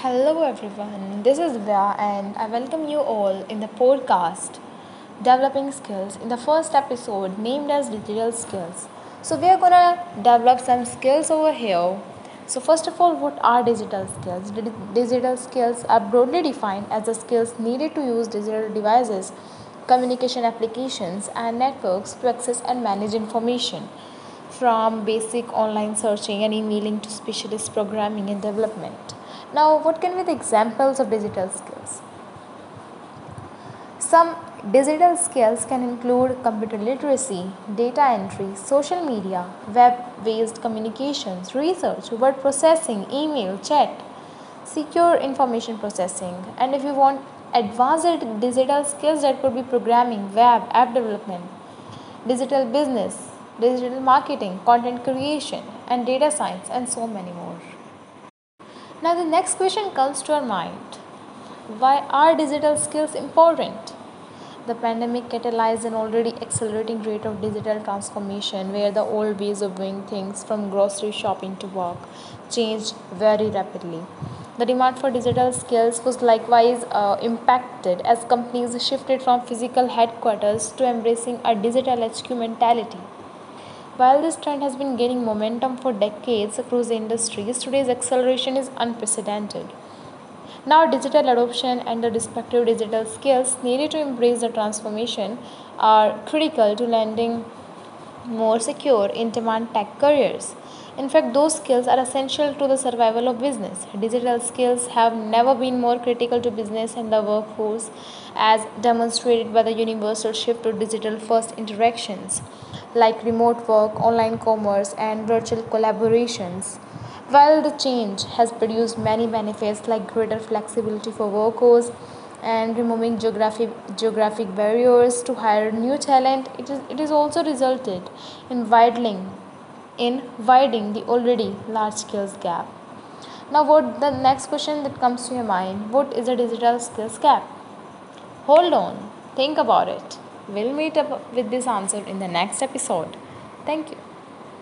Hello everyone, this is Divya and I welcome you all in the podcast Developing Skills in the first episode named as Digital Skills. So we are gonna develop some skills over here. So first of all, what are digital skills? Digital skills are broadly defined as the skills needed to use digital devices, communication applications and networks to access and manage information, from basic online searching and emailing to specialist programming and development. Now, what can be the examples of digital skills? Some digital skills can include computer literacy, data entry, social media, web-based communications, research, word processing, email, chat, secure information processing. And if you want advanced digital skills, that could be programming, web, app development, digital business, digital marketing, content creation, and data science, and so many more. Now the next question comes to our mind. Why are digital skills important? The pandemic catalyzed an already accelerating rate of digital transformation where the old ways of doing things from grocery shopping to work changed very rapidly. The demand for digital skills was likewise impacted as companies shifted from physical headquarters to embracing a digital HQ mentality. While this trend has been gaining momentum for decades across industries, today's acceleration is unprecedented. Now, digital adoption and the respective digital skills needed to embrace the transformation are critical to landing more secure, in-demand tech careers. In fact, those skills are essential to the survival of business. Digital skills have never been more critical to business and the workforce, as demonstrated by the universal shift to digital-first interactions, like remote work, online commerce, and virtual collaborations. While the change has produced many benefits like greater flexibility for workers and removing geographic barriers to hire new talent, it is also resulted in widening the already large skills gap. Now, what the next question that comes to your mind? What is the digital skills gap? Hold on, think about it. We'll meet up with this answer in the next episode. Thank you.